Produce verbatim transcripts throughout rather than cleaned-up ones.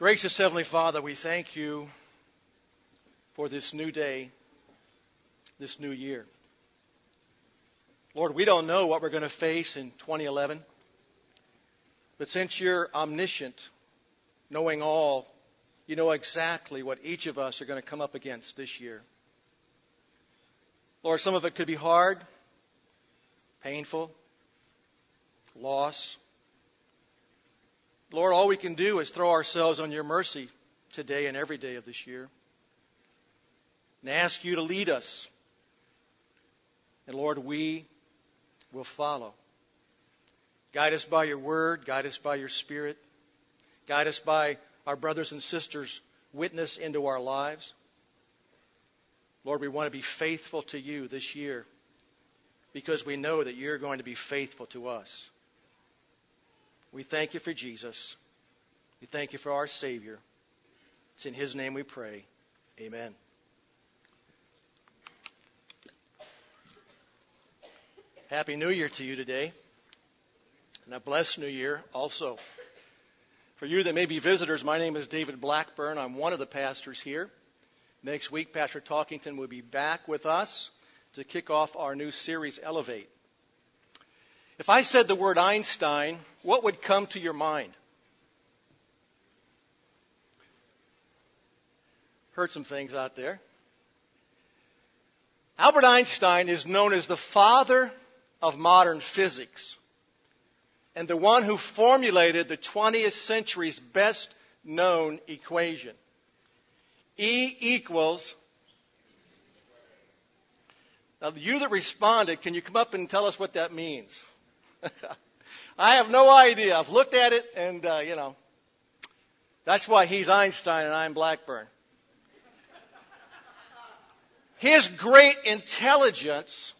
Gracious Heavenly Father, we thank you for this new day, this new year. Lord, we don't know what we're going to face in twenty eleven, but since you're omniscient, knowing all, you know exactly what each of us are going to come up against this year. Lord, some of it could be hard, painful, loss. Lord, all we can do is throw ourselves on your mercy today and every day of this year and ask you to lead us. And Lord, we will follow. Guide us by your word. Guide us by your spirit. Guide us by our brothers and sisters' witness into our lives. Lord, we want to be faithful to you this year because we know that you're going to be faithful to us. We thank you for Jesus. We thank you for our Savior. It's in his name we pray. Amen. Happy New Year to you today, and a blessed New Year also. For you that may be visitors, my name is David Blackburn. I'm one of the pastors here. Next week, Pastor Talkington will be back with us to kick off our new series, Elevate. If I said the word Einstein, what would come to your mind? Heard some things out there. Albert Einstein is known as the father of modern physics and the one who formulated the twentieth century's best known equation. E equals... Now, you that responded, can you come up and tell us what that means? I have no idea. I've looked at it, and, uh, you know, that's why he's Einstein and I'm Blackburn. His great intelligence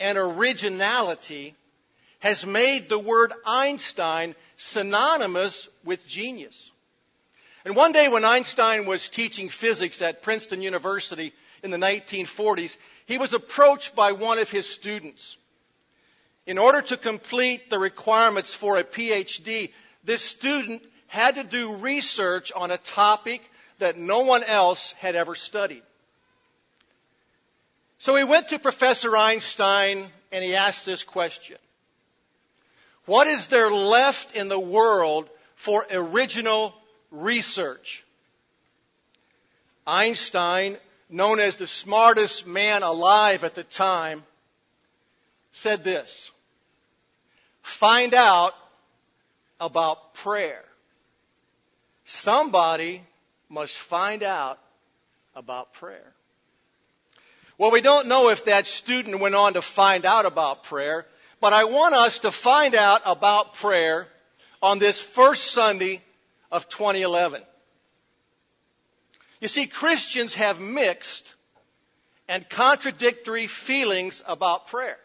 and originality has made the word Einstein synonymous with genius. And one day when Einstein was teaching physics at Princeton University in the nineteen forties, he was approached by one of his students. In order to complete the requirements for a P H D, this student had to do research on a topic that no one else had ever studied. So he went to Professor Einstein and he asked this question: what is there left in the world for original research? Einstein, known as the smartest man alive at the time, said this: find out about prayer. Somebody must find out about prayer. Well, we don't know if that student went on to find out about prayer, but I want us to find out about prayer on this first Sunday of twenty eleven. You see, Christians have mixed and contradictory feelings about prayer.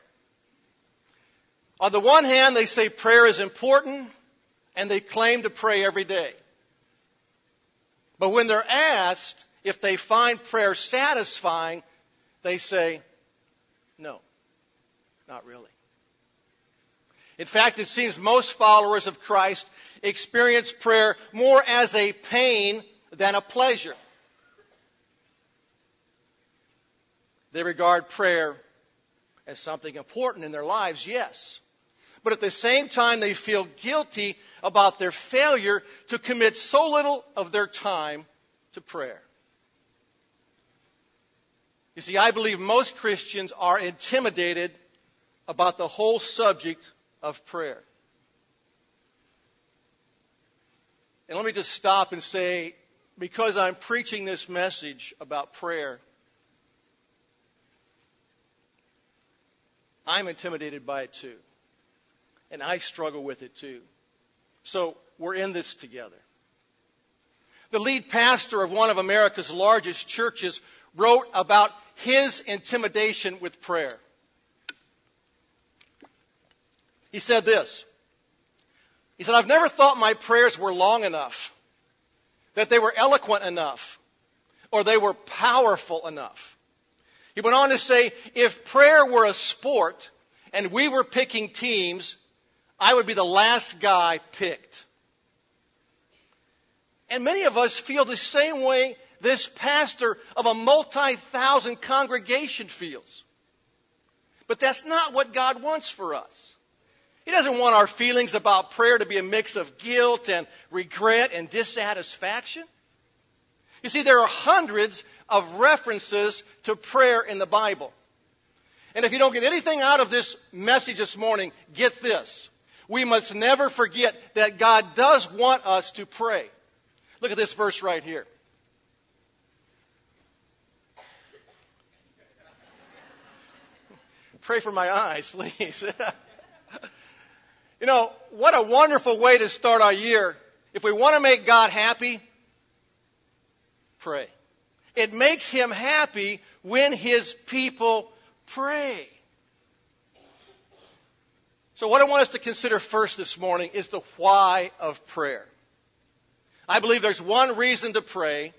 On the one hand, they say prayer is important, and they claim to pray every day. But when they're asked if they find prayer satisfying, they say, no, not really. In fact, it seems most followers of Christ experience prayer more as a pain than a pleasure. They regard prayer as something important in their lives, yes. But at the same time, they feel guilty about their failure to commit so little of their time to prayer. You see, I believe most Christians are intimidated about the whole subject of prayer. And let me just stop and say, because I'm preaching this message about prayer, I'm intimidated by it too. And I struggle with it too. So we're in this together. The lead pastor of one of America's largest churches wrote about his intimidation with prayer. He said this. He said, I've never thought my prayers were long enough, that they were eloquent enough, or they were powerful enough. He went on to say, if prayer were a sport and we were picking teams, I would be the last guy picked. And many of us feel the same way this pastor of a multi-thousand congregation feels. But that's not what God wants for us. He doesn't want our feelings about prayer to be a mix of guilt and regret and dissatisfaction. You see, there are hundreds of references to prayer in the Bible. And if you don't get anything out of this message this morning, get this. We must never forget that God does want us to pray. Look at this verse right here. Pray for my eyes, please. You know, what a wonderful way to start our year. If we want to make God happy, pray. It makes him happy when his people pray. So what I want us to consider first this morning is the why of prayer. I believe there's one reason to pray,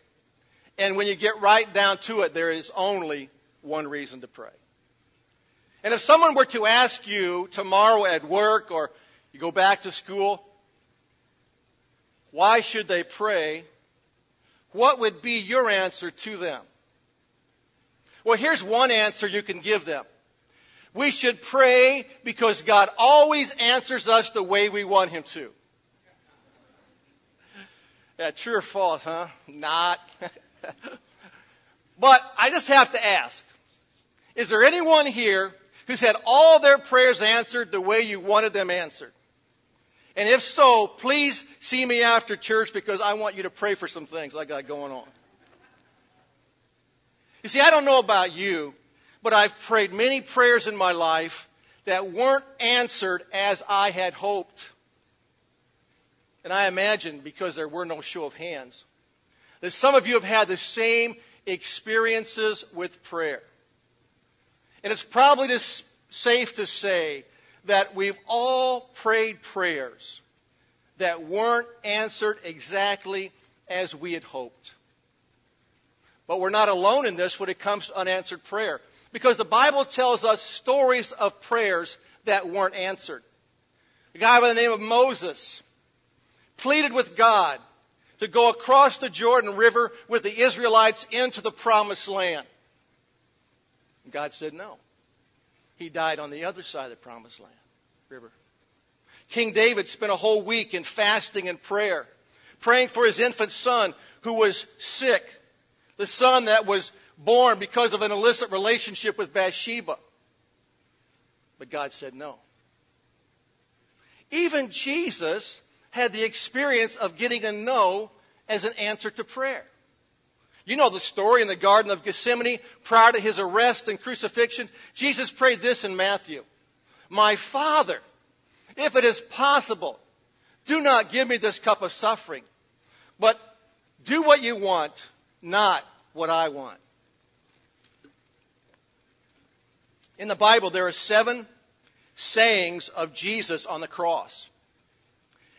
and when you get right down to it, there is only one reason to pray. And if someone were to ask you tomorrow at work or you go back to school, why should they pray? What would be your answer to them? Well, here's one answer you can give them. We should pray because God always answers us the way we want him to. Yeah, true or false, huh? Not. But I just have to ask, is there anyone here who's had all their prayers answered the way you wanted them answered? And if so, please see me after church because I want you to pray for some things I got going on. You see, I don't know about you, but I've prayed many prayers in my life that weren't answered as I had hoped. And I imagine, because there were no show of hands, that some of you have had the same experiences with prayer. And it's probably just safe to say that we've all prayed prayers that weren't answered exactly as we had hoped. But we're not alone in this when it comes to unanswered prayer, because the Bible tells us stories of prayers that weren't answered. A guy by the name of Moses pleaded with God to go across the Jordan River with the Israelites into the Promised Land. And God said no. He died on the other side of the Promised Land River. King David spent a whole week in fasting and prayer, praying for his infant son who was sick, the son that was born because of an illicit relationship with Bathsheba. But God said no. Even Jesus had the experience of getting a no as an answer to prayer. You know the story in the Garden of Gethsemane prior to his arrest and crucifixion. Jesus prayed this in Matthew. My Father, if it is possible, do not give me this cup of suffering, but do what you want, not what I want. In the Bible, there are seven sayings of Jesus on the cross.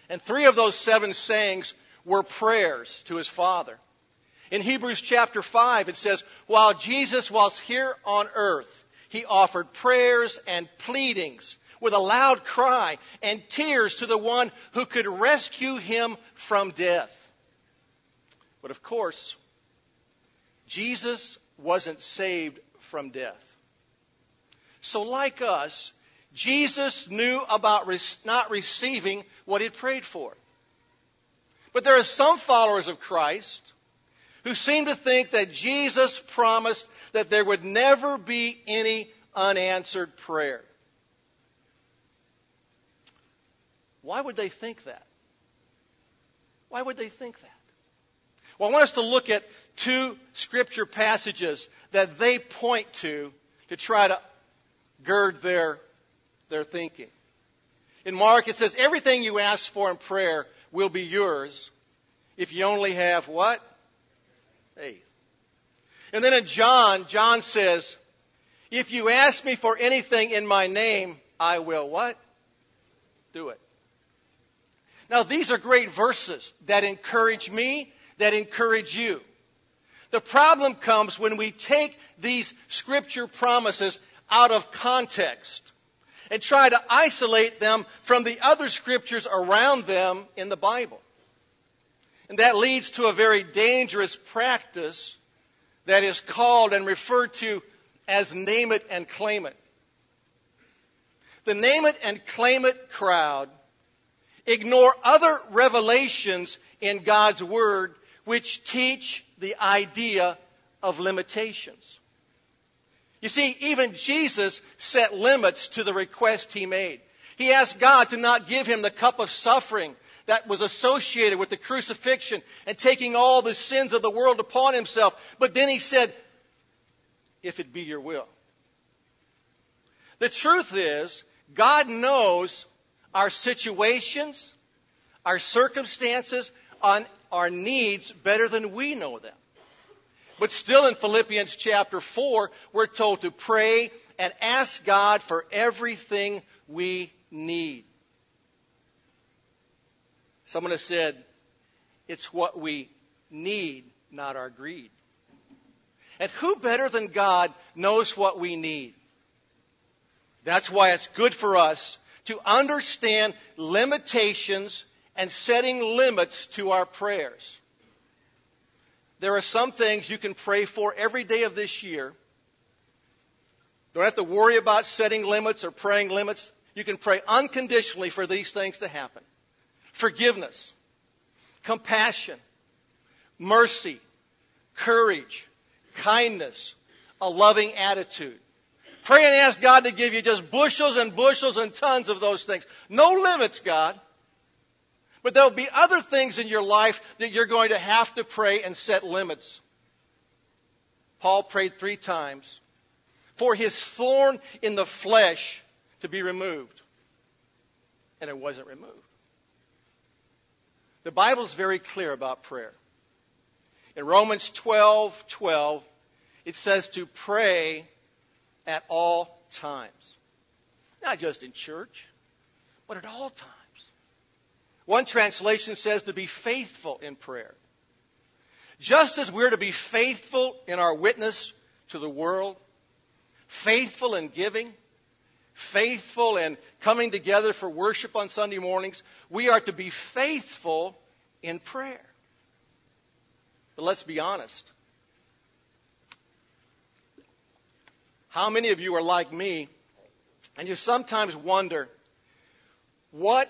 And three of those seven sayings were prayers to his Father. In Hebrews chapter five, it says, while Jesus was here on earth, he offered prayers and pleadings with a loud cry and tears to the one who could rescue him from death. But of course, Jesus wasn't saved from death. So like us, Jesus knew about not receiving what he prayed for. But there are some followers of Christ who seem to think that Jesus promised that there would never be any unanswered prayer. Why would they think that? Why would they think that? Well, I want us to look at two scripture passages that they point to to try to gird their, their thinking. In Mark, it says, everything you ask for in prayer will be yours if you only have what? Faith. And then in John, John says, if you ask me for anything in my name, I will what? Do it. Now, these are great verses that encourage me, that encourage you. The problem comes when we take these scripture promises out of context and try to isolate them from the other scriptures around them in the Bible. And that leads to a very dangerous practice that is called and referred to as name it and claim it. The name it and claim it crowd ignore other revelations in God's Word which teach the idea of limitations. You see, even Jesus set limits to the request he made. He asked God to not give him the cup of suffering that was associated with the crucifixion and taking all the sins of the world upon himself. But then he said, if it be your will. The truth is, God knows our situations, our circumstances, and our needs better than we know them. But still in Philippians chapter four, we're told to pray and ask God for everything we need. Someone has said, it's what we need, not our greed. And who better than God knows what we need? That's why it's good for us to understand limitations and setting limits to our prayers. There are some things you can pray for every day of this year. Don't have to worry about setting limits or praying limits. You can pray unconditionally for these things to happen. Forgiveness, compassion, mercy, courage, kindness, a loving attitude. Pray and ask God to give you just bushels and bushels and tons of those things. No limits, God. But there'll be other things in your life that you're going to have to pray and set limits. Paul prayed three times for his thorn in the flesh to be removed. And it wasn't removed. The Bible's very clear about prayer. In Romans twelve twelve, it says to pray at all times. Not just in church, but at all times. One translation says to be faithful in prayer. Just as we're to be faithful in our witness to the world, faithful in giving, faithful in coming together for worship on Sunday mornings, we are to be faithful in prayer. But let's be honest. How many of you are like me, and you sometimes wonder, what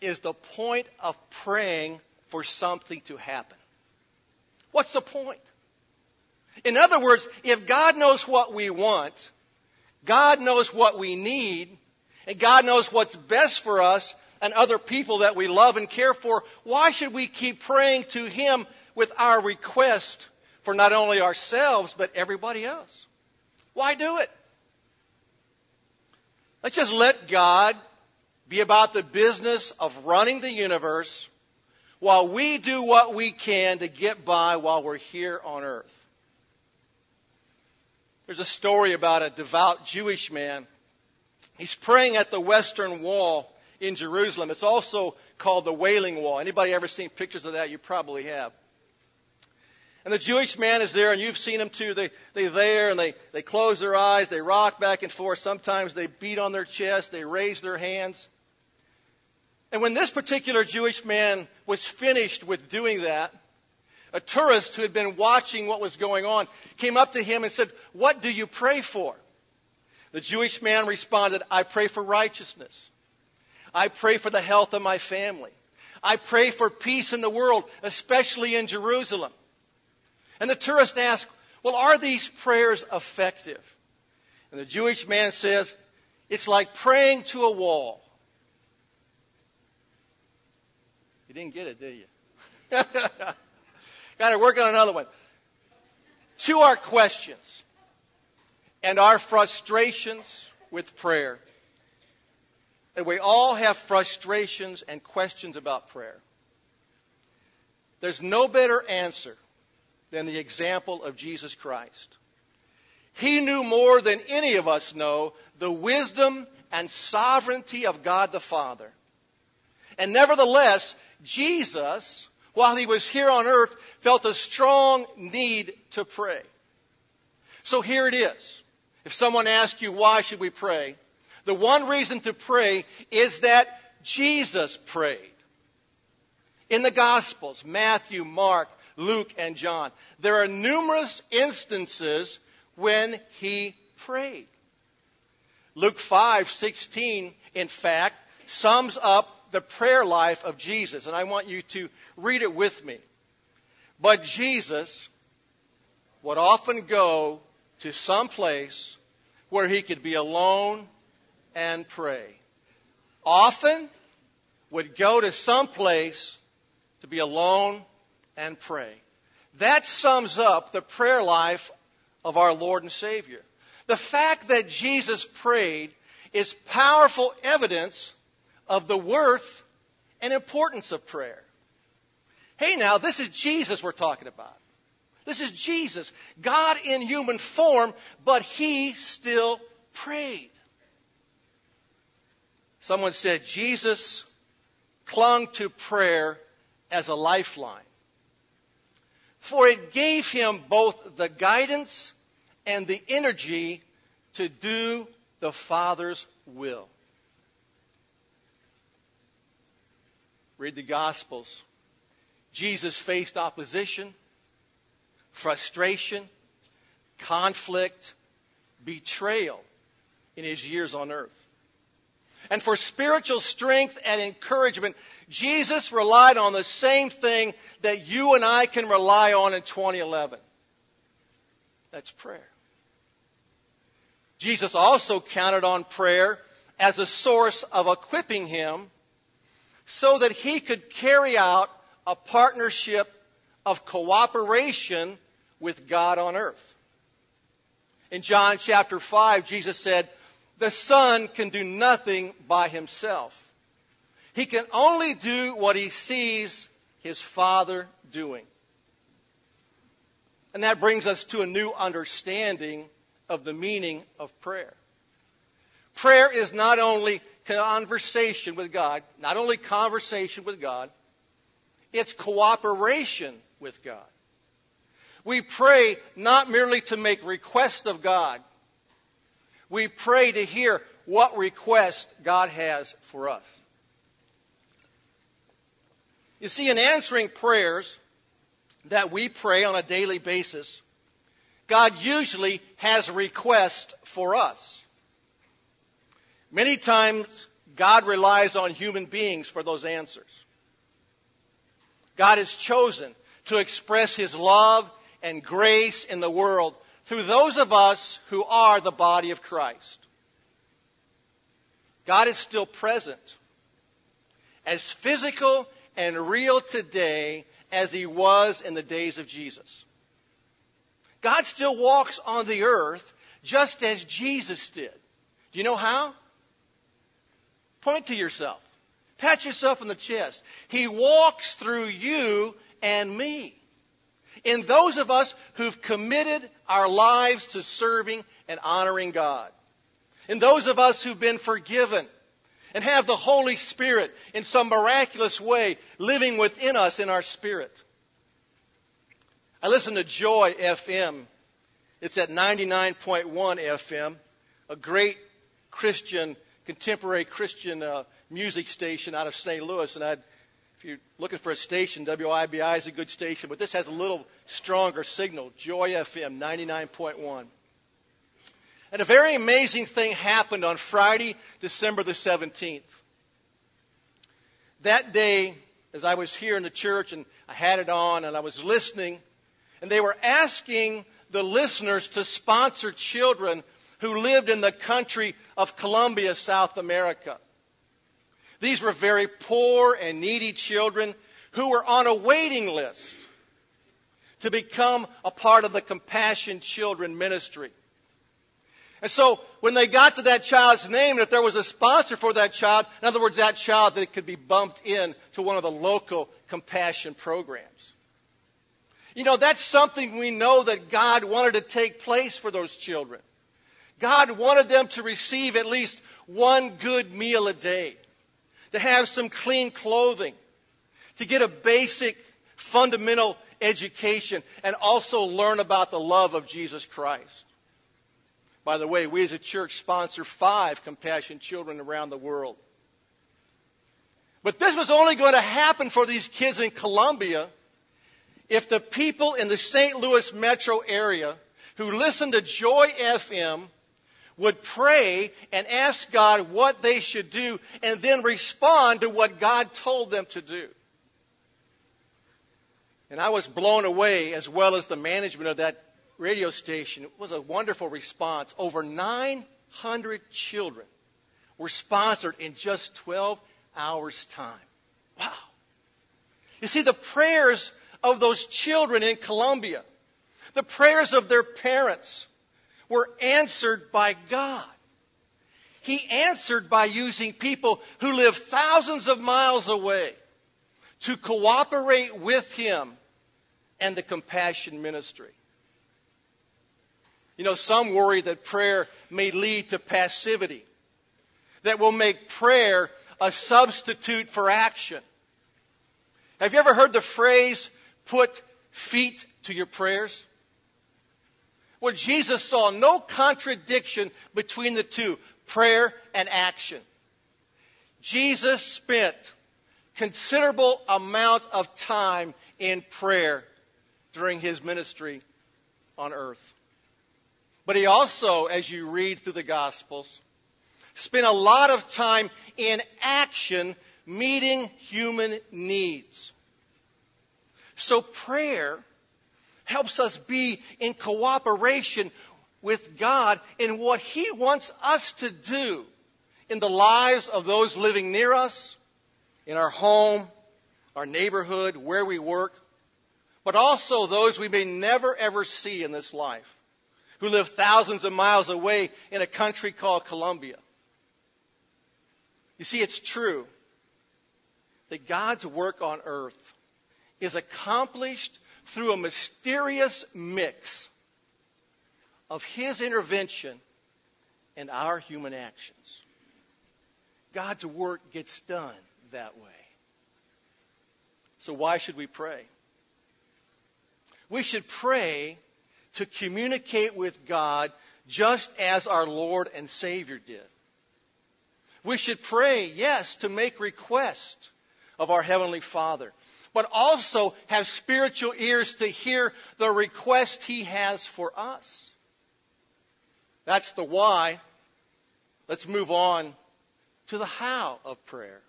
is the point of praying for something to happen? What's the point? In other words, if God knows what we want, God knows what we need, and God knows what's best for us and other people that we love and care for, why should we keep praying to Him with our request for not only ourselves, but everybody else? Why do it? Let's just let God be about the business of running the universe while we do what we can to get by while we're here on earth. There's a story about a devout Jewish man. He's praying at the Western Wall in Jerusalem. It's also called the Wailing Wall. Anybody ever seen pictures of that? You probably have. And the Jewish man is there, and you've seen him too. They, they're there, and they, they close their eyes. They rock back and forth. Sometimes they beat on their chest. They raise their hands. And when this particular Jewish man was finished with doing that, a tourist who had been watching what was going on came up to him and said, "What do you pray for?" The Jewish man responded, "I pray for righteousness. I pray for the health of my family. I pray for peace in the world, especially in Jerusalem." And the tourist asked, "Well, are these prayers effective?" And the Jewish man says, "It's like praying to a wall." You didn't get it, did you? Got to work on another one. To our questions and our frustrations with prayer, and we all have frustrations and questions about prayer, there's no better answer than the example of Jesus Christ. He knew more than any of us know the wisdom and sovereignty of God the Father. And nevertheless, Jesus, while he was here on earth, felt a strong need to pray. So here it is. If someone asks you, why should we pray? The one reason to pray is that Jesus prayed. In the Gospels, Matthew, Mark, Luke, and John, there are numerous instances when he prayed. Luke five sixteen, in fact, sums up the prayer life of Jesus, and I want you to read it with me. But Jesus would often go to some place where he could be alone and pray. Often would go to some place to be alone and pray. That sums up the prayer life of our Lord and Savior. The fact that Jesus prayed is powerful evidence of the worth and importance of prayer. Hey now, this is Jesus we're talking about. This is Jesus, God in human form, but he still prayed. Someone said Jesus clung to prayer as a lifeline, for it gave him both the guidance and the energy to do the Father's will. Read the Gospels. Jesus faced opposition, frustration, conflict, betrayal in his years on earth. And for spiritual strength and encouragement, Jesus relied on the same thing that you and I can rely on in twenty eleven. That's prayer. Jesus also counted on prayer as a source of equipping him so that he could carry out a partnership of cooperation with God on earth. In John chapter five, Jesus said, "The Son can do nothing by himself. He can only do what he sees his Father doing." And that brings us to a new understanding of the meaning of prayer. Prayer is not only conversation with God, not only conversation with God, it's cooperation with God. We pray not merely to make requests of God. We pray to hear what request God has for us. You see, in answering prayers that we pray on a daily basis, God usually has a request for us. Many times, God relies on human beings for those answers. God has chosen to express his love and grace in the world through those of us who are the body of Christ. God is still present, as physical and real today as he was in the days of Jesus. God still walks on the earth just as Jesus did. Do you know how? Point to yourself. Pat yourself on the chest. He walks through you and me. In those of us who've committed our lives to serving and honoring God. In those of us who've been forgiven and have the Holy Spirit in some miraculous way living within us in our spirit. I listen to Joy F M. It's at ninety-nine point one F M, a great Christian, contemporary Christian uh, music station out of Saint Louis, and I'd, if you're looking for a station, W I B I is a good station, but this has a little stronger signal, Joy F M ninety-nine point one. And a very amazing thing happened on Friday, December the seventeenth. That day, as I was here in the church, and I had it on, and I was listening, and they were asking the listeners to sponsor children who lived in the country of Colombia, South America. These were very poor and needy children who were on a waiting list to become a part of the Compassion Children Ministry. And so when they got to that child's name, if there was a sponsor for that child, in other words, that child, that it could be bumped in to one of the local Compassion programs. You know, that's something we know that God wanted to take place for those children. God wanted them to receive at least one good meal a day, to have some clean clothing, to get a basic fundamental education, and also learn about the love of Jesus Christ. By the way, we as a church sponsor five Compassion Children around the world. But this was only going to happen for these kids in Colombia if the people in the Saint Louis metro area who listened to Joy F M would pray and ask God what they should do and then respond to what God told them to do. And I was blown away, as well as the management of that radio station. It was a wonderful response. Over nine hundred children were sponsored in just twelve hours' time. Wow. You see, the prayers of those children in Colombia, the prayers of their parents, were answered by God. He answered by using people who live thousands of miles away to cooperate with Him and the Compassion ministry. You know, some worry that prayer may lead to passivity, that will make prayer a substitute for action. Have you ever heard the phrase, put feet to your prayers? Well, Jesus saw no contradiction between the two, prayer and action. Jesus spent considerable amount of time in prayer during His ministry on earth. But He also, as you read through the Gospels, spent a lot of time in action meeting human needs. So prayer helps us be in cooperation with God in what He wants us to do in the lives of those living near us, in our home, our neighborhood, where we work, but also those we may never ever see in this life, who live thousands of miles away in a country called Colombia. You see, it's true that God's work on earth is accomplished through a mysterious mix of His intervention and our human actions. God's work gets done that way. So why should we pray? We should pray to communicate with God just as our Lord and Savior did. We should pray, yes, to make requests of our Heavenly Father, but also have spiritual ears to hear the request He has for us. That's the why. Let's move on to the how of prayer.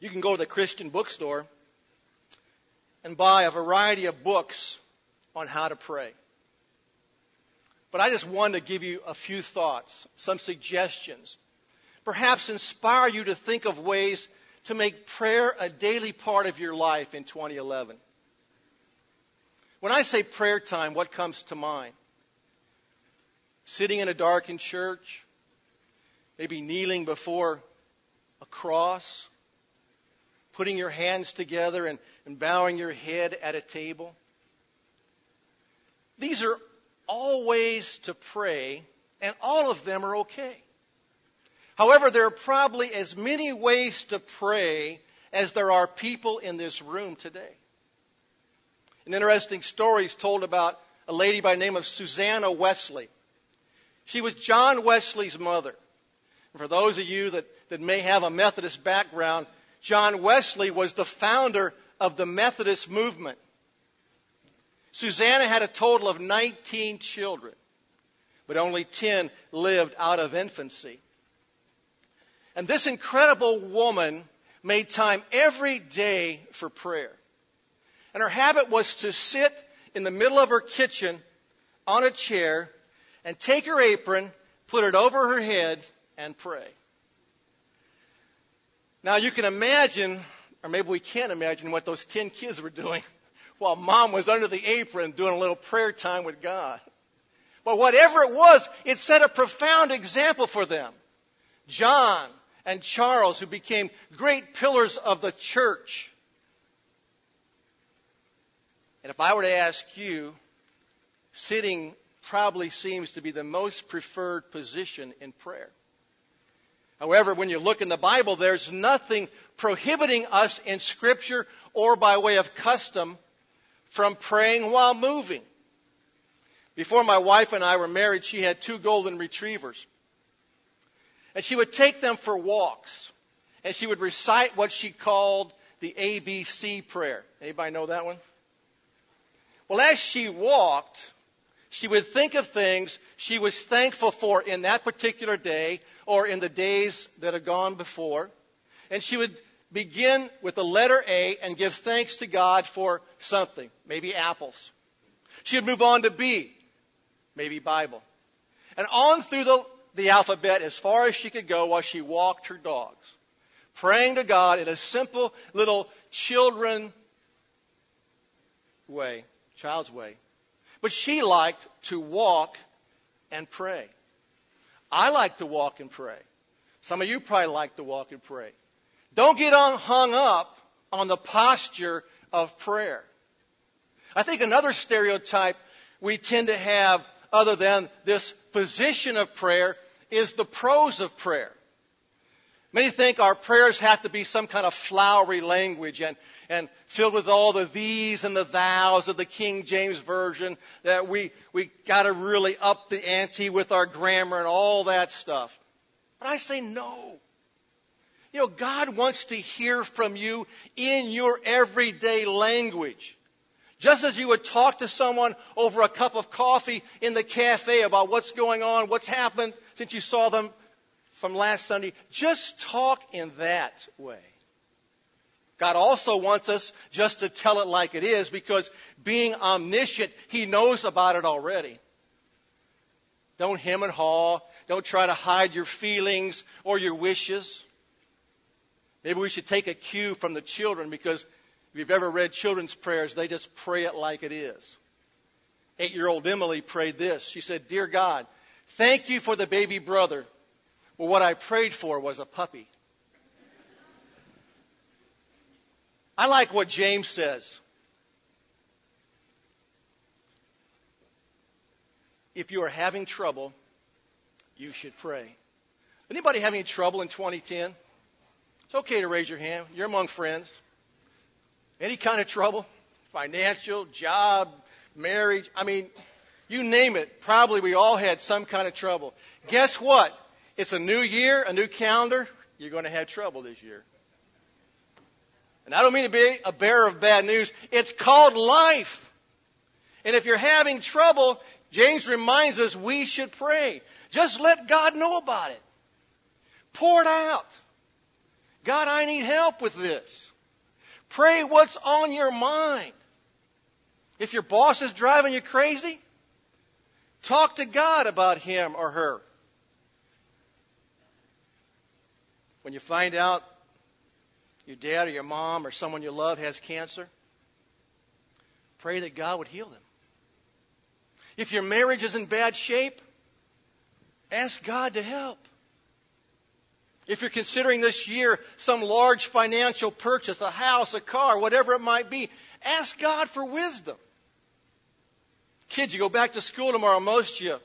You can go to the Christian bookstore and buy a variety of books on how to pray. But I just wanted to give you a few thoughts, some suggestions, perhaps inspire you to think of ways to make prayer a daily part of your life in twenty eleven. When I say prayer time, what comes to mind? Sitting in a darkened church, maybe kneeling before a cross, putting your hands together and, and bowing your head at a table. These are all ways to pray, and all of them are okay. However, there are probably as many ways to pray as there are people in this room today. An interesting story is told about a lady by the name of Susanna Wesley. She was John Wesley's mother. And for those of you that, that may have a Methodist background, John Wesley was the founder of the Methodist movement. Susanna had a total of nineteen children, but only ten lived out of infancy. And this incredible woman made time every day for prayer. And her habit was to sit in the middle of her kitchen on a chair and take her apron, put it over her head, and pray. Now you can imagine, or maybe we can't imagine, what those ten kids were doing while Mom was under the apron doing a little prayer time with God. But whatever it was, it set a profound example for them. John and Charles, who became great pillars of the church. And if I were to ask you, sitting probably seems to be the most preferred position in prayer. However, when you look in the Bible, there's nothing prohibiting us in Scripture or by way of custom from praying while moving. Before my wife and I were married, she had two golden retrievers. And she would take them for walks. and she would recite what she called the A B C prayer. Anybody know that one? Well, as she walked, she would think of things she was thankful for in that particular day or in the days that had gone before. And she would begin with the letter A and give thanks to God for something, maybe apples. She would move on to B, maybe Bible. And on through the, the alphabet as far as she could go while she walked her dogs, praying to God in a simple little children way, child's way. But she liked to walk and pray. I like to walk and pray. Some of you probably like to walk and pray. Don't get on, hung up on the posture of prayer. I think another stereotype we tend to have other than this position of prayer is the prose of prayer. Many think our prayers have to be some kind of flowery language and and filled with all the these and the thous of the King James Version, that we we got to really up the ante with our grammar and all that stuff. But I say no. You know, God wants to hear from you in your everyday language. Just as you would talk to someone over a cup of coffee in the cafe about what's going on, what's happened since you saw them from last Sunday, just talk in that way. God also wants us just to tell it like it is, because being omniscient, He knows about it already. Don't hem and haw. Don't try to hide your feelings or your wishes. Maybe we should take a cue from the children, because if you've ever read children's prayers, they just pray it like it is. Eight-year-old Emily prayed this. She said, "Dear God, thank you for the baby brother. Well, what I prayed for was a puppy." I like what James says. If you are having trouble, you should pray. Anybody having trouble in twenty ten? It's okay to raise your hand. You're among friends. Any kind of trouble, financial, job, marriage, I mean, you name it. Probably we all had some kind of trouble. Guess what? It's a new year, a new calendar. You're going to have trouble this year. And I don't mean to be a bearer of bad news. It's called life. And if you're having trouble, James reminds us we should pray. Just let God know about it. Pour it out. God, I need help with this. Pray what's on your mind. If your boss is driving you crazy, talk to God about him or her. When you find out your dad or your mom or someone you love has cancer, pray that God would heal them. If your marriage is in bad shape, ask God to help. If you're considering this year some large financial purchase, a house, a car, whatever it might be, ask God for wisdom. Kids, you go back to school tomorrow, most of you.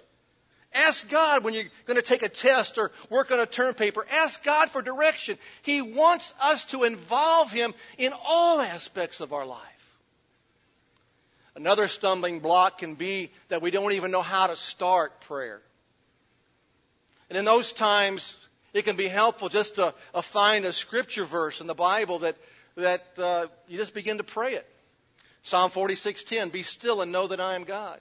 Ask God when you're going to take a test or work on a term paper. Ask God for direction. He wants us to involve Him in all aspects of our life. Another stumbling block can be that we don't even know how to start prayer. And in those times, it can be helpful just to uh, find a scripture verse in the Bible that, that uh, you just begin to pray it. Psalm forty-six ten, be still and know that I am God.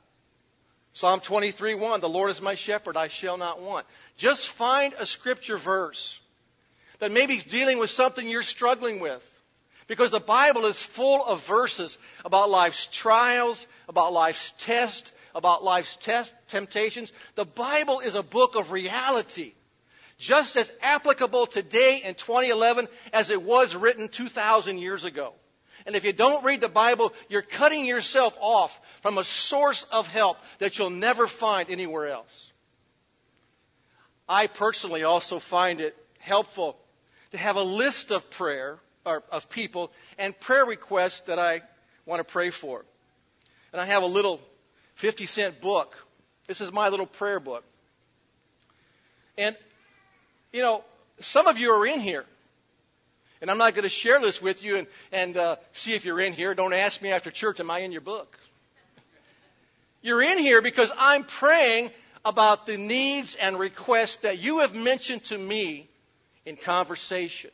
Psalm twenty-three one, the Lord is my shepherd, I shall not want. Just find a scripture verse that maybe is dealing with something you're struggling with. Because the Bible is full of verses about life's trials, about life's tests, about life's test, temptations. The Bible is a book of reality, just as applicable today in twenty eleven as it was written two thousand years ago. And if you don't read the Bible, you're cutting yourself off from a source of help that you'll never find anywhere else. I personally also find it helpful to have a list of prayer or of people and prayer requests that I want to pray for. And I have a little fifty cent book. This is my little prayer book. And, you know, some of you are in here. And I'm not going to share this with you and, and uh, see if you're in here. Don't ask me after church, am I in your book? You're in here because I'm praying about the needs and requests that you have mentioned to me in conversation.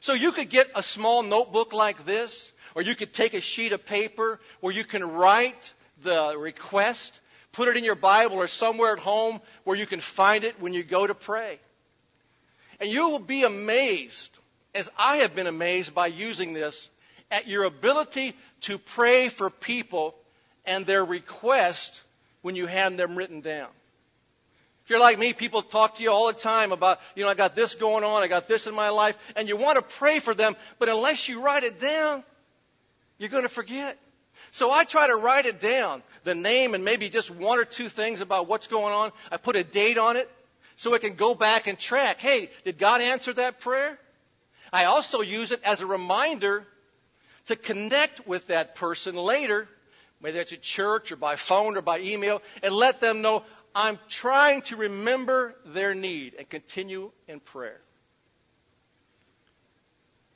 So you could get a small notebook like this, or you could take a sheet of paper where you can write the request, put it in your Bible or somewhere at home where you can find it when you go to pray. And you will be amazed, as I have been amazed by using this, at your ability to pray for people and their request when you have them written down. If you're like me, people talk to you all the time about, you know, I got this going on, I got this in my life, and you want to pray for them, but unless you write it down, you're going to forget. So I try to write it down, the name and maybe just one or two things about what's going on. I put a date on it so I can go back and track. Hey, did God answer that prayer? I also use it as a reminder to connect with that person later, whether it's at church or by phone or by email, and let them know I'm trying to remember their need and continue in prayer.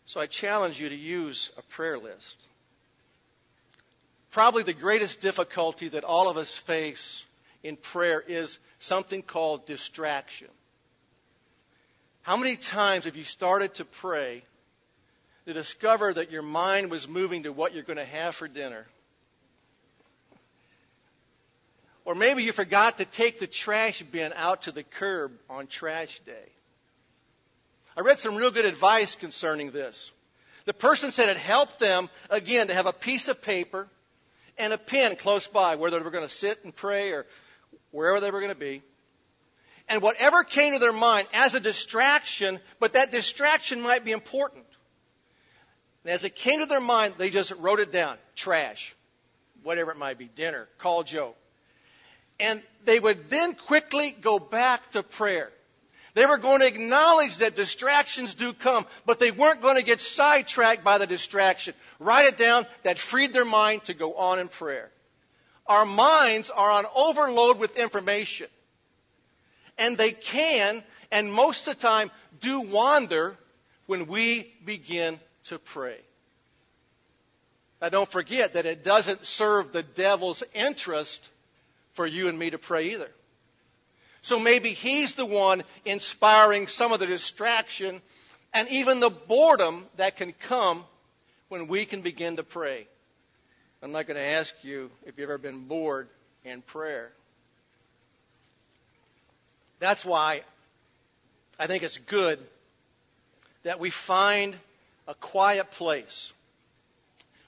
So I challenge you to use a prayer list. Probably the greatest difficulty that all of us face in prayer is something called distraction. How many times have you started to pray to discover that your mind was moving to what you're going to have for dinner? Or maybe you forgot to take the trash bin out to the curb on trash day. I read some real good advice concerning this. The person said it helped them, again, to have a piece of paper and a pen close by, whether they were going to sit and pray or wherever they were going to be. And whatever came to their mind as a distraction, but that distraction might be important. And as it came to their mind, they just wrote it down. Trash, whatever it might be, dinner, call Joe. And they would then quickly go back to prayer. They were going to acknowledge that distractions do come, but they weren't going to get sidetracked by the distraction. Write it down. That freed their mind to go on in prayer. Our minds are on overload with information. And they can, and most of the time, do wander when we begin to pray. Now, don't forget that it doesn't serve the devil's interest for you and me to pray either. So maybe he's the one inspiring some of the distraction and even the boredom that can come when we can begin to pray. I'm not going to ask you if you've ever been bored in prayer. That's why I think it's good that we find a quiet place.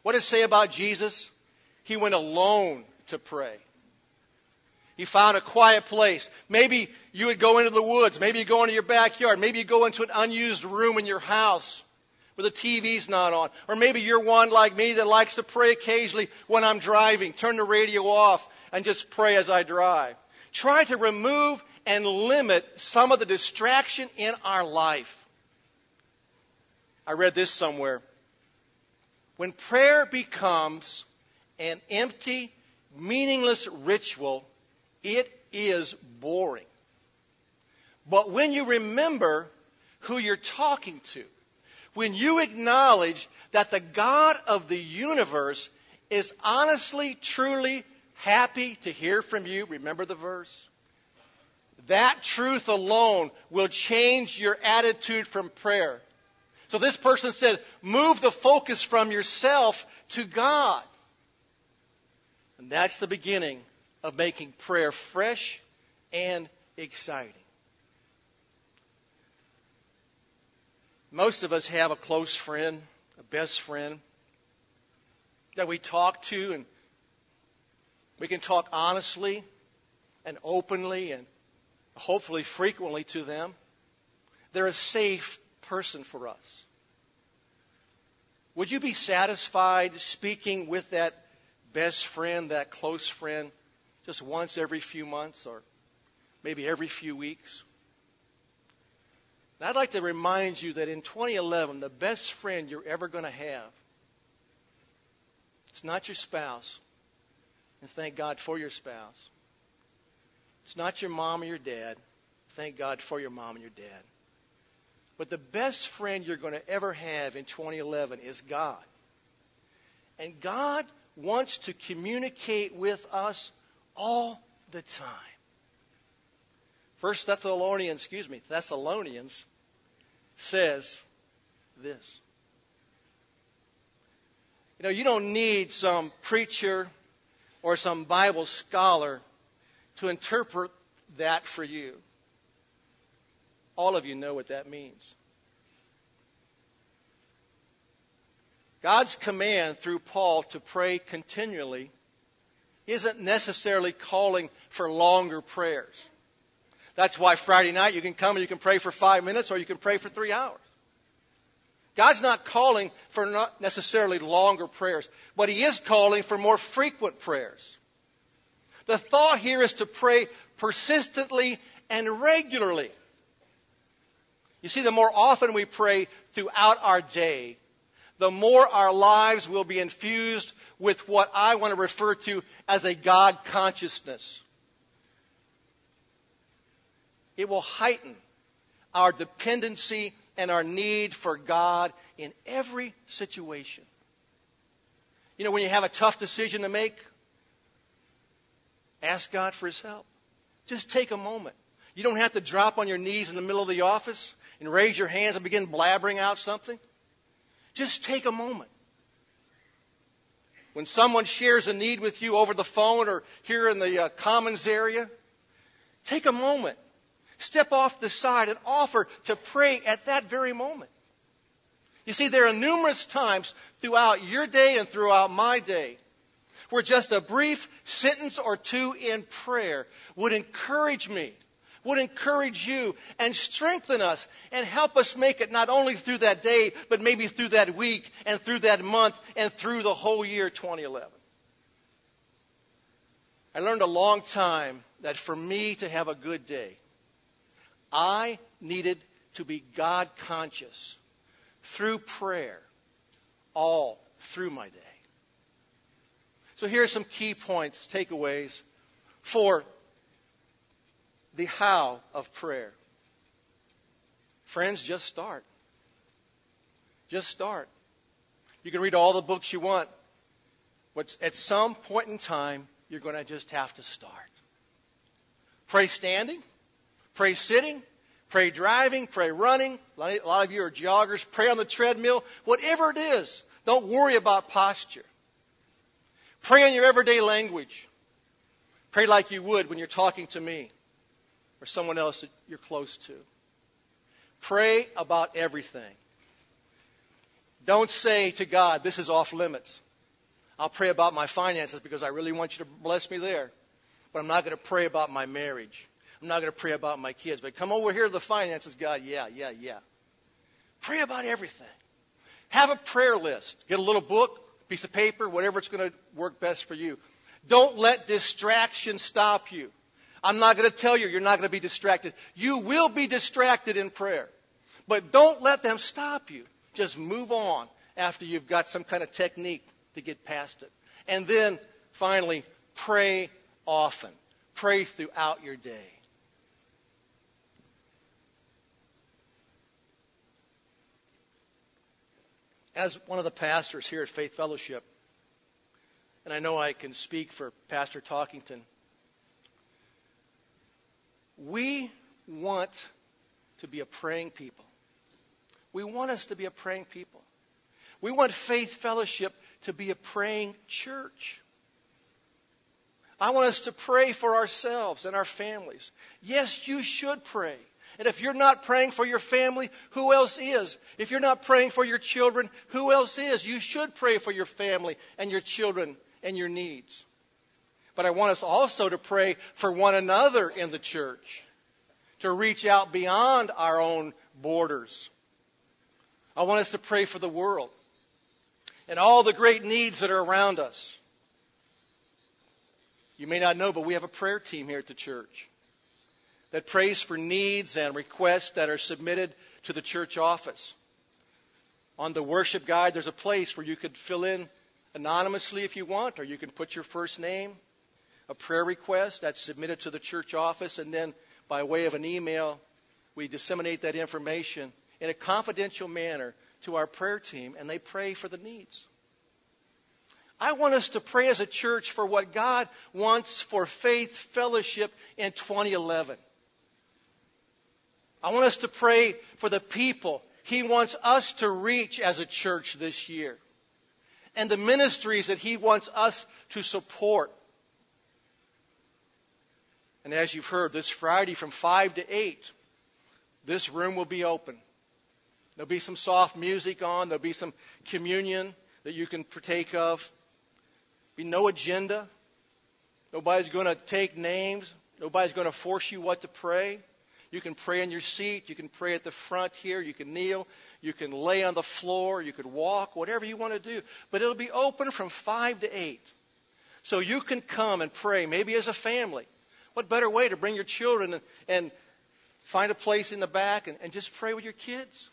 What does it say about Jesus? He went alone to pray. He found a quiet place. Maybe you would go into the woods. Maybe you go into your backyard. Maybe you go into an unused room in your house where the T V's not on. Or maybe you're one like me that likes to pray occasionally when I'm driving. Turn the radio off and just pray as I drive. Try to remove and limit some of the distraction in our life. I read this somewhere. When prayer becomes an empty, meaningless ritual, it is boring. But when you remember who you're talking to, when you acknowledge that the God of the universe is honestly, truly happy to hear from you, remember the verse? That truth alone will change your attitude from prayer. So this person said, move the focus from yourself to God. And that's the beginning of making prayer fresh and exciting. Most of us have a close friend, a best friend, that we talk to, and we can talk honestly and openly and hopefully frequently to them. They're a safe person for us. Would you be satisfied speaking with that best friend, that close friend, just once every few months or maybe every few weeks? And I'd like to remind you that in twenty eleven, the best friend you're ever going to have, it's not your spouse, and thank God for your spouse. It's not your mom or your dad. Thank God for your mom and your dad. But the best friend you're going to ever have in twenty eleven is God. And God wants to communicate with us all the time. First Thessalonians, excuse me, Thessalonians says this. You know, you don't need some preacher or some Bible scholar to interpret that for you. All of you know what that means. God's command through Paul to pray continually isn't necessarily calling for longer prayers. That's why Friday night you can come and you can pray for five minutes or you can pray for three hours. God's not calling for not necessarily longer prayers, but He is calling for more frequent prayers. The thought here is to pray persistently and regularly. You see, the more often we pray throughout our day, the more our lives will be infused with what I want to refer to as a God consciousness. It will heighten our dependency and our need for God in every situation. You know, when you have a tough decision to make, ask God for His help. Just take a moment. You don't have to drop on your knees in the middle of the office and raise your hands and begin blabbering out something. Just take a moment. When someone shares a need with you over the phone or here in the uh, commons area, take a moment. Step off the side and offer to pray at that very moment. You see, there are numerous times throughout your day and throughout my day where just a brief sentence or two in prayer would encourage me, would encourage you, and strengthen us and help us make it not only through that day, but maybe through that week and through that month and through the whole year twenty eleven. I learned a long time that for me to have a good day, I needed to be God conscious through prayer all through my day. So here are some key points, takeaways for the how of prayer. Friends, just start. Just start. You can read all the books you want, but at some point in time, you're going to just have to start. Pray standing, pray sitting, pray driving, pray running. A lot of you are joggers. Pray on the treadmill. Whatever it is, don't worry about posture. Pray in your everyday language. Pray like you would when you're talking to me or someone else that you're close to. Pray about everything. Don't say to God, this is off limits. I'll pray about my finances because I really want you to bless me there. But I'm not going to pray about my marriage. I'm not going to pray about my kids. But come over here to the finances, God. Yeah, yeah, yeah. Pray about everything. Have a prayer list. Get a little book, piece of paper, whatever it's going to work best for you. Don't let distraction stop you. I'm not going to tell you you're not going to be distracted. You will be distracted in prayer. But don't let them stop you. Just move on after you've got some kind of technique to get past it. And then, finally, pray often. Pray throughout your day. As one of the pastors here at Faith Fellowship, and I know I can speak for Pastor Talkington, we want to be a praying people. We want us to be a praying people. We want Faith Fellowship to be a praying church. I want us to pray for ourselves and our families. Yes, you should pray. And if you're not praying for your family, who else is? If you're not praying for your children, who else is? You should pray for your family and your children and your needs. But I want us also to pray for one another in the church, to reach out beyond our own borders. I want us to pray for the world and all the great needs that are around us. You may not know, but we have a prayer team here at the church that prays for needs and requests that are submitted to the church office. On the worship guide, there's a place where you could fill in anonymously if you want, or you can put your first name, a prayer request that's submitted to the church office, and then by way of an email, we disseminate that information in a confidential manner to our prayer team, and they pray for the needs. I want us to pray as a church for what God wants for Faith Fellowship in twenty eleven. I want us to pray for the people He wants us to reach as a church this year, and the ministries that He wants us to support. And as you've heard, this Friday from five to eight, this room will be open. There'll be some soft music on. There'll be some communion that you can partake of. There'll be no agenda. Nobody's going to take names. Nobody's going to force you what to pray. You can pray in your seat. You can pray at the front here. You can kneel. You can lay on the floor. You could walk, whatever you want to do. But it'll be open from five to eight. So you can come and pray, maybe as a family. What better way to bring your children and, and find a place in the back and, and just pray with your kids?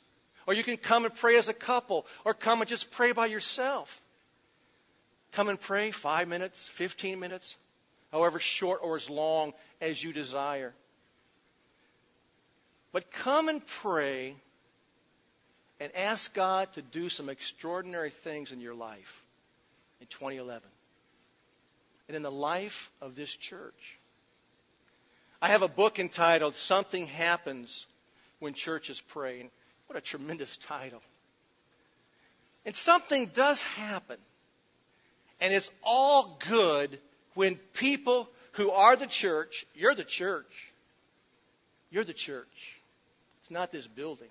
Or you can come and pray as a couple, or come and just pray by yourself. Come and pray five minutes, fifteen minutes, however short or as long as you desire. But come and pray and ask God to do some extraordinary things in your life in twenty eleven and in the life of this church. I have a book entitled Something Happens When Churches Pray. And what a tremendous title. And something does happen. And it's all good when people who are the church, you're the church, you're the church. It's not this building.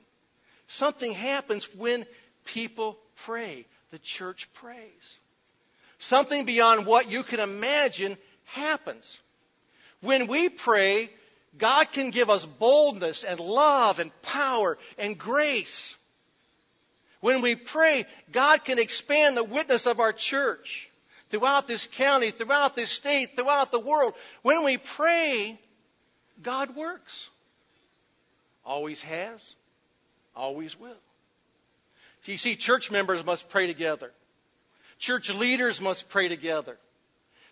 Something happens when people pray. The church prays. Something beyond what you can imagine happens. When we pray, God can give us boldness and love and power and grace. When we pray, God can expand the witness of our church throughout this county, throughout this state, throughout the world. When we pray, God works. Always has, always will. So you see, church members must pray together. Church leaders must pray together.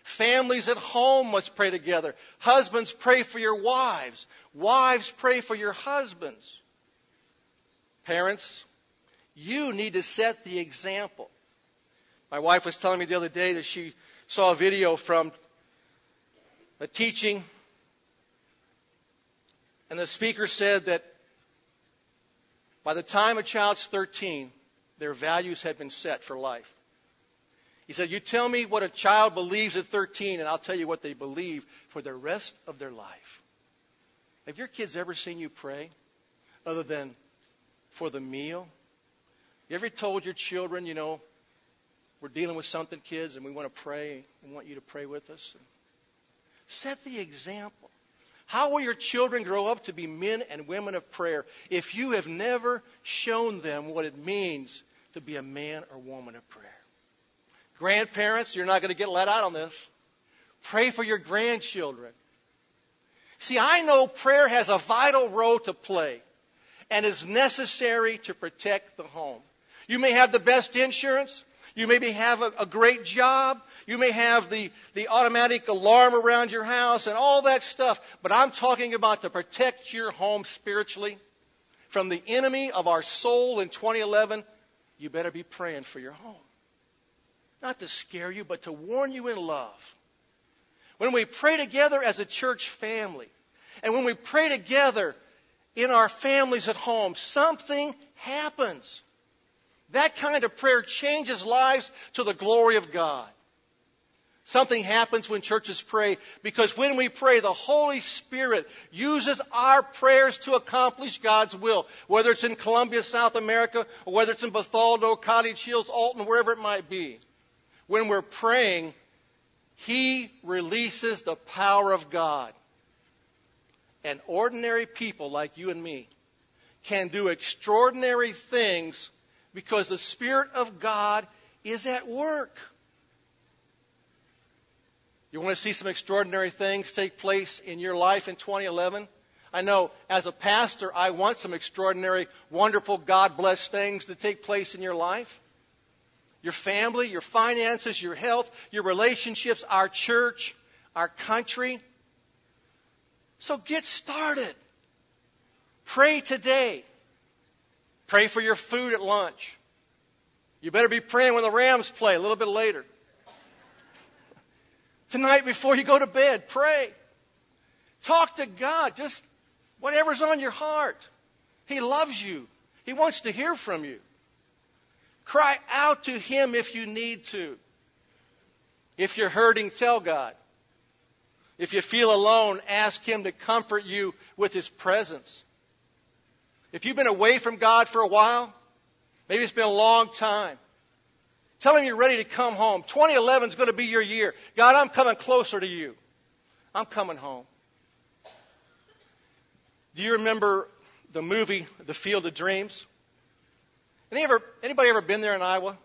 Families at home must pray together. Husbands, pray for your wives. Wives, pray for your husbands. Parents, you need to set the example. My wife was telling me the other day that she saw a video from a teaching, and the speaker said that by the time a child's thirteen, their values had been set for life. He said, you tell me what a child believes at thirteen, and I'll tell you what they believe for the rest of their life. Have your kids ever seen you pray other than for the meal? You ever told your children, you know, we're dealing with something, kids, and we want to pray. We want you to pray with us. Set the example. How will your children grow up to be men and women of prayer if you have never shown them what it means to be a man or woman of prayer? Grandparents, you're not going to get let out on this. Pray for your grandchildren. See, I know prayer has a vital role to play and is necessary to protect the home. You may have the best insurance. You maybe have a, a great job. You may have the, the automatic alarm around your house and all that stuff. But I'm talking about to protect your home spiritually from the enemy of our soul in twenty eleven. You better be praying for your home. Not to scare you, but to warn you in love. When we pray together as a church family, and when we pray together in our families at home, something happens. That kind of prayer changes lives to the glory of God. Something happens when churches pray, because when we pray, the Holy Spirit uses our prayers to accomplish God's will, whether it's in Colombia, South America, or whether it's in Bethalto, Cottage Hills, Alton, wherever it might be. When we're praying, He releases the power of God. And ordinary people like you and me can do extraordinary things because the Spirit of God is at work. You want to see some extraordinary things take place in your life in twenty eleven? I know as a pastor, I want some extraordinary, wonderful, God-blessed things to take place in your life. Your family, your finances, your health, your relationships, our church, our country. So get started. Pray today. Pray for your food at lunch. You better be praying when the Rams play a little bit later. Tonight before you go to bed, pray. Talk to God. Just whatever's on your heart. He loves you. He wants to hear from you. Cry out to Him if you need to. If you're hurting, tell God. If you feel alone, ask Him to comfort you with His presence. If you've been away from God for a while, maybe it's been a long time, tell Him you're ready to come home. twenty eleven is going to be your year. God, I'm coming closer to You. I'm coming home. Do you remember the movie, The Field of Dreams? Any ever, anybody ever been there in Iowa?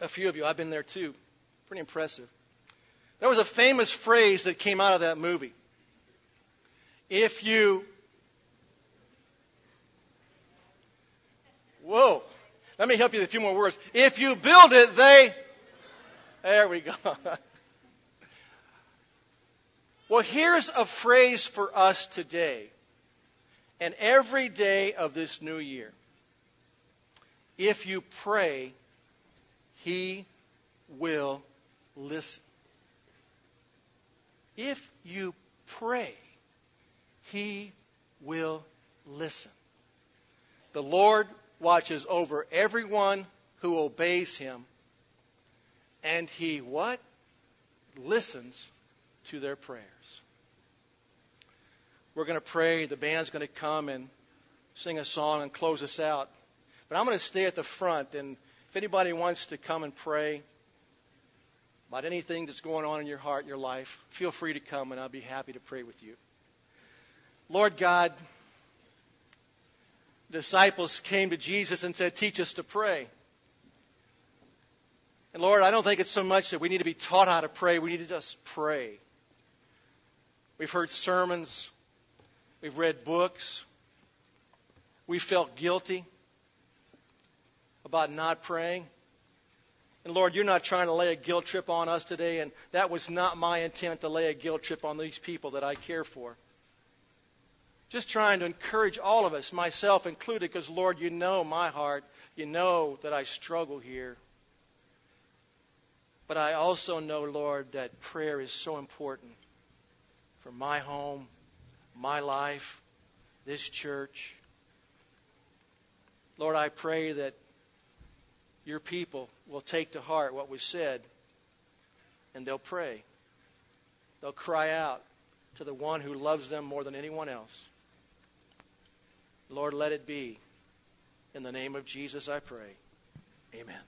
A few of you. I've been there too. Pretty impressive. There was a famous phrase that came out of that movie. If you... Whoa. Let me help you with a few more words. If you build it, they... There we go. Well, here's a phrase for us today and every day of this new year. If you pray, He will listen. If you pray, He will listen. The Lord watches over everyone who obeys Him, and He what? Listens to their prayers. We're going to pray. The band's going to come and sing a song and close us out. But I'm going to stay at the front. And if anybody wants to come and pray about anything that's going on in your heart, your life, feel free to come and I'll be happy to pray with you. Lord God, disciples came to Jesus and said, teach us to pray. And Lord, I don't think it's so much that we need to be taught how to pray. We need to just pray. We've heard sermons. We've read books. We felt guilty about not praying. And Lord, You're not trying to lay a guilt trip on us today, and that was not my intent to lay a guilt trip on these people that I care for. Just trying to encourage all of us, myself included, because Lord, You know my heart. You know that I struggle here. But I also know, Lord, that prayer is so important for my home, my life, this church. Lord, I pray that Your people will take to heart what was said, and they'll pray. They'll cry out to the One who loves them more than anyone else. Lord, let it be. In the name of Jesus, I pray. Amen.